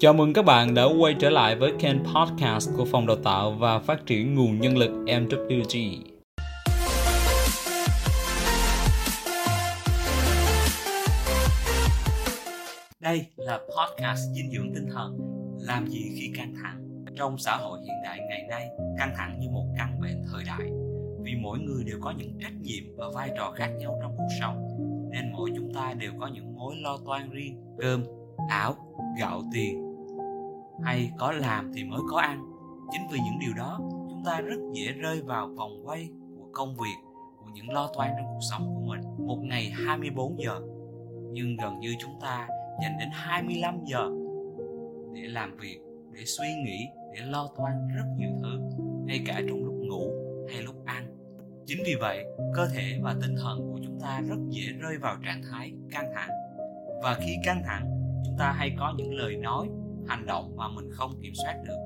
Chào mừng các bạn đã quay trở lại với kênh podcast của Phòng Đào tạo và Phát triển Nguồn Nhân lực MWG. Đây là podcast dinh dưỡng tinh thần. Làm gì khi căng thẳng? Trong xã hội hiện đại ngày nay, căng thẳng như một căn bệnh thời đại. Vì mỗi người đều có những trách nhiệm và vai trò khác nhau trong cuộc sống, nên mỗi chúng ta đều có những mối lo toan riêng, cơm, áo, gạo tiền, hay có làm thì mới có ăn. Chính vì những điều đó, chúng ta rất dễ rơi vào vòng quay của công việc, của những lo toan trong cuộc sống của mình. Một ngày 24 giờ, nhưng gần như chúng ta dành đến 25 giờ để làm việc, để suy nghĩ, để lo toan rất nhiều thứ, ngay cả trong lúc ngủ hay lúc ăn. Chính vì vậy, cơ thể và tinh thần của chúng ta rất dễ rơi vào trạng thái căng thẳng. Và khi căng thẳng, chúng ta hay có những lời nói, hành động mà mình không kiểm soát được,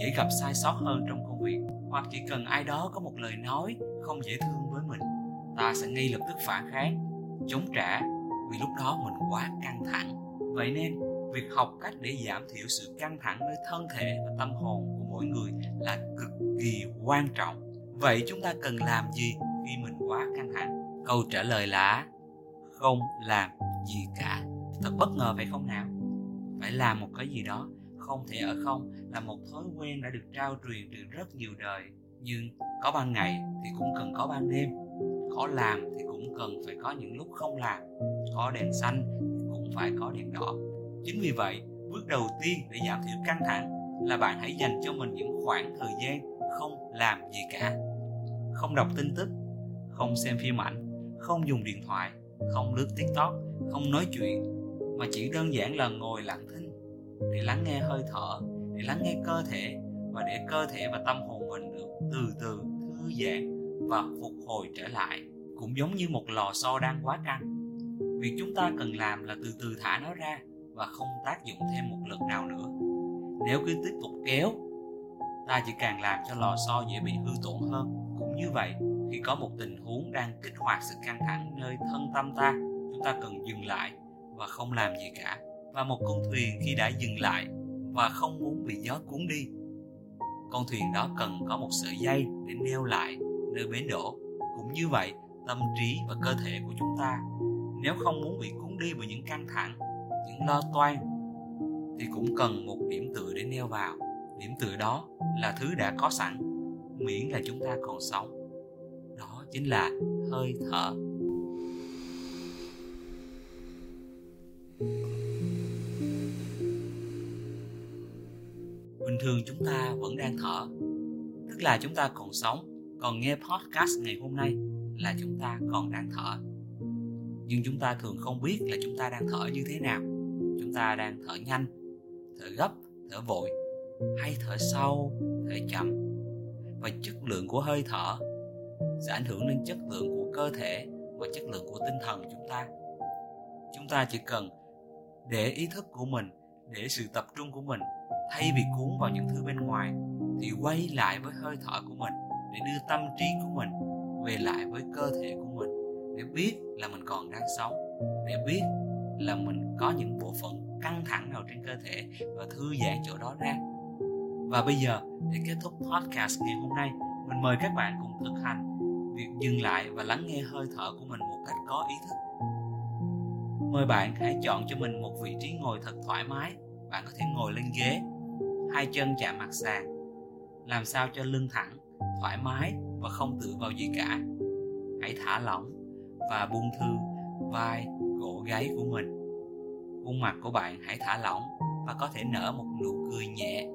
dễ gặp sai sót hơn trong công việc. Hoặc chỉ cần ai đó có một lời nói không dễ thương với mình, ta sẽ ngay lập tức phản kháng, chống trả, vì lúc đó mình quá căng thẳng. Vậy nên, việc học cách để giảm thiểu sự căng thẳng với thân thể và tâm hồn của mỗi người là cực kỳ quan trọng. Vậy chúng ta cần làm gì khi mình quá căng thẳng? Câu trả lời là không làm gì cả. Thật bất ngờ phải không nào? Phải làm một cái gì đó, không thể ở không, là một thói quen đã được trao truyền từ rất nhiều đời. Nhưng có ban ngày thì cũng cần có ban đêm, có làm thì cũng cần phải có những lúc không làm, có đèn xanh thì cũng phải có đèn đỏ. Chính vì vậy, bước đầu tiên để giảm thiểu căng thẳng là bạn hãy dành cho mình những khoảng thời gian không làm gì cả. Không đọc tin tức, không xem phim ảnh, không dùng điện thoại, không lướt TikTok, không nói chuyện, mà chỉ đơn giản là ngồi lặng thinh để lắng nghe hơi thở, để lắng nghe cơ thể, và để cơ thể và tâm hồn mình được từ từ thư giãn và phục hồi trở lại. Cũng giống như một lò xo đang quá căng, việc chúng ta cần làm là từ từ thả nó ra và không tác dụng thêm một lực nào nữa. Nếu cứ tiếp tục kéo, ta chỉ càng làm cho lò xo dễ bị hư tổn hơn. Cũng như vậy, khi có một tình huống đang kích hoạt sự căng thẳng nơi thân tâm ta, chúng ta cần dừng lại và không làm gì cả. Và một con thuyền khi đã dừng lại và không muốn bị gió cuốn đi, con thuyền đó cần có một sợi dây để neo lại nơi bến đỗ. Cũng như vậy, tâm trí và cơ thể của chúng ta, nếu không muốn bị cuốn đi bởi những căng thẳng, những lo toan, thì cũng cần một điểm tựa để neo vào. Điểm tựa đó là thứ đã có sẵn, miễn là chúng ta còn sống. Đó chính là hơi thở. Bình thường chúng ta vẫn đang thở, tức là chúng ta còn sống. Còn nghe podcast ngày hôm nay là chúng ta còn đang thở. Nhưng chúng ta thường không biết là chúng ta đang thở như thế nào. Chúng ta đang thở nhanh, thở gấp, thở vội, hay thở sâu, thở chậm. Và chất lượng của hơi thở sẽ ảnh hưởng đến chất lượng của cơ thể và chất lượng của tinh thần chúng ta. Chúng ta chỉ cần để ý thức của mình, để sự tập trung của mình, thay vì cuốn vào những thứ bên ngoài, thì quay lại với hơi thở của mình, để đưa tâm trí của mình về lại với cơ thể của mình, để biết là mình còn đang sống, để biết là mình có những bộ phận căng thẳng nào trên cơ thể và thư giãn chỗ đó ra. Và bây giờ, để kết thúc podcast ngày hôm nay, mình mời các bạn cùng thực hành việc dừng lại và lắng nghe hơi thở của mình một cách có ý thức. Mời bạn hãy chọn cho mình một vị trí ngồi thật thoải mái. Bạn có thể ngồi lên ghế, hai chân chạm mặt sàn, làm sao cho lưng thẳng, thoải mái và không tựa vào gì cả. Hãy thả lỏng và buông thư vai, cổ gáy của mình. Khuôn mặt của bạn hãy thả lỏng và có thể nở một nụ cười nhẹ.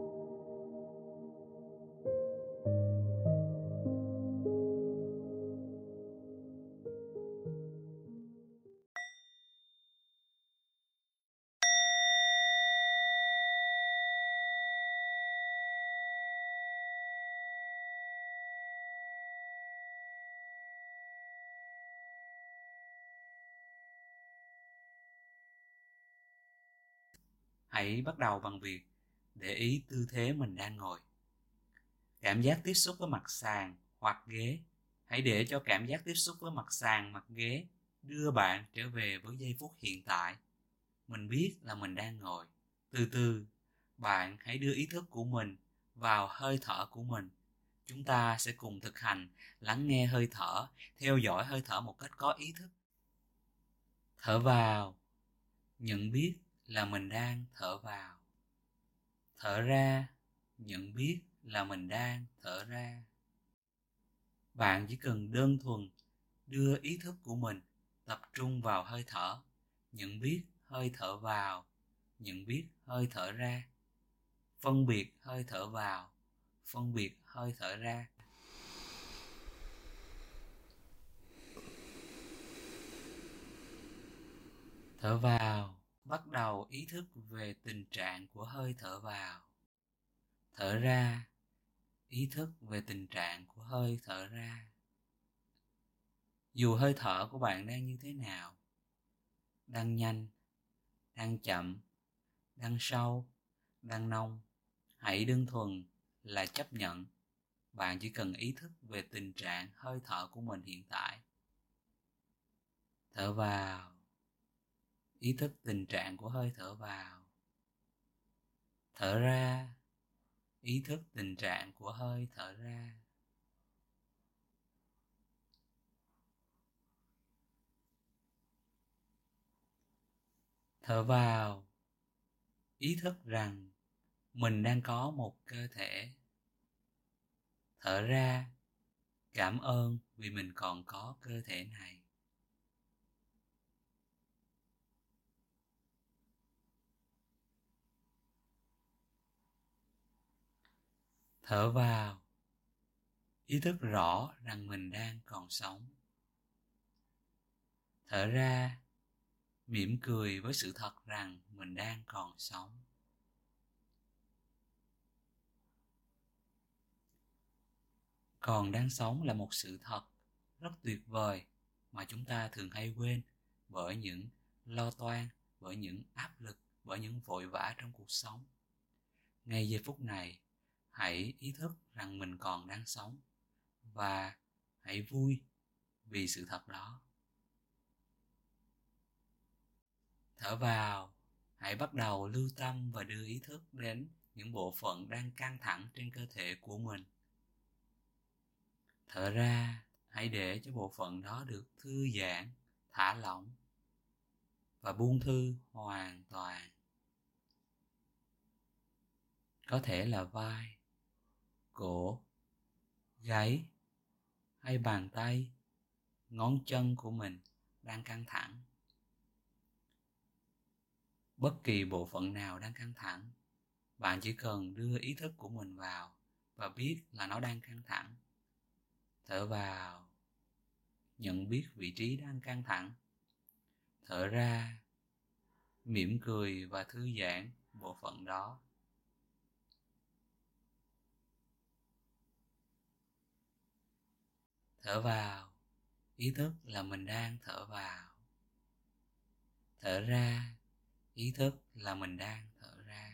Hãy bắt đầu bằng việc để ý tư thế mình đang ngồi. Cảm giác tiếp xúc với mặt sàn hoặc ghế. Hãy để cho cảm giác tiếp xúc với mặt sàn, mặt ghế đưa bạn trở về với giây phút hiện tại. Mình biết là mình đang ngồi. Từ từ, Bạn hãy đưa ý thức của mình vào hơi thở của mình. Chúng ta sẽ cùng thực hành lắng nghe hơi thở, theo dõi hơi thở một cách có ý thức. Thở vào, nhận biết là mình đang thở vào. Thở ra, nhận biết là mình đang thở ra. Bạn chỉ cần đơn thuần đưa ý thức của mình tập trung vào hơi thở, nhận biết hơi thở vào, nhận biết hơi thở ra, phân biệt hơi thở vào, phân biệt hơi thở ra. Thở vào, bắt đầu ý thức về tình trạng của hơi thở vào. Thở ra, ý thức về tình trạng của hơi thở ra. Dù hơi thở của bạn đang như thế nào, đang nhanh, đang chậm, đang sâu, đang nông, hãy đơn thuần là chấp nhận. Bạn chỉ cần ý thức về tình trạng hơi thở của mình hiện tại. Thở vào, ý thức tình trạng của hơi thở vào. Thở ra, ý thức tình trạng của hơi thở ra. Thở vào, ý thức rằng mình đang có một cơ thể. Thở ra, cảm ơn vì mình còn có cơ thể này. Thở vào, ý thức rõ rằng mình đang còn sống. Thở ra, mỉm cười với sự thật rằng mình đang còn sống. Còn đang sống là một sự thật rất tuyệt vời mà chúng ta thường hay quên bởi những lo toan, bởi những áp lực, bởi những vội vã trong cuộc sống. Ngay giây phút này, hãy ý thức rằng mình còn đang sống và hãy vui vì sự thật đó. Thở vào, hãy bắt đầu lưu tâm và đưa ý thức đến những bộ phận đang căng thẳng trên cơ thể của mình. Thở ra, hãy để cho bộ phận đó được thư giãn, thả lỏng và buông thư hoàn toàn. Có thể là vai, cổ, gáy hay bàn tay, ngón chân của mình đang căng thẳng. Bất kỳ bộ phận nào đang căng thẳng, bạn chỉ cần đưa ý thức của mình vào và biết là nó đang căng thẳng. Thở vào, nhận biết vị trí đang căng thẳng. Thở ra, mỉm cười và thư giãn bộ phận đó. Thở vào, ý thức là mình đang thở vào. Thở ra, ý thức là mình đang thở ra.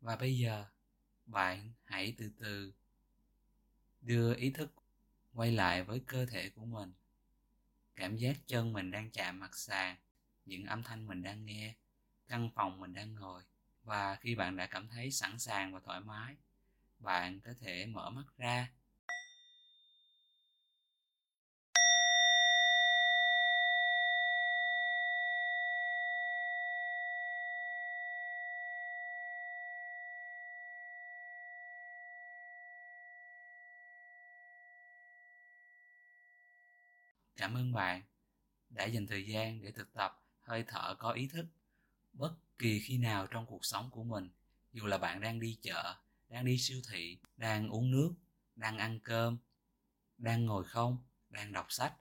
Và bây giờ, bạn hãy từ từ đưa ý thức quay lại với cơ thể của mình. Cảm giác chân mình đang chạm mặt sàn, những âm thanh mình đang nghe, căn phòng mình đang ngồi. Và khi bạn đã cảm thấy sẵn sàng và thoải mái, bạn có thể mở mắt ra. Cảm ơn bạn đã dành thời gian để thực tập hơi thở có ý thức bất kỳ khi nào trong cuộc sống của mình, dù là bạn đang đi chợ, đang đi siêu thị, đang uống nước, đang ăn cơm, đang ngồi không, đang đọc sách.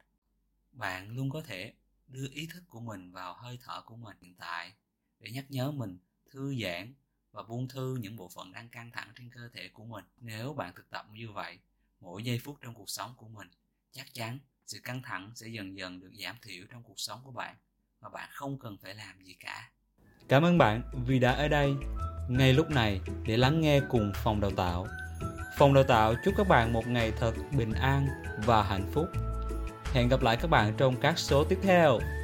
Bạn luôn có thể đưa ý thức của mình vào hơi thở của mình hiện tại để nhắc nhớ mình thư giãn và buông thư những bộ phận đang căng thẳng trên cơ thể của mình. Nếu bạn thực tập như vậy, mỗi giây phút trong cuộc sống của mình, chắc chắn sự căng thẳng sẽ dần dần được giảm thiểu trong cuộc sống của bạn và bạn không cần phải làm gì cả. Cảm ơn bạn vì đã ở đây ngay lúc này để lắng nghe cùng Phòng Đào Tạo. Phòng Đào Tạo chúc các bạn một ngày thật bình an và hạnh phúc. Hẹn gặp lại các bạn trong các số tiếp theo.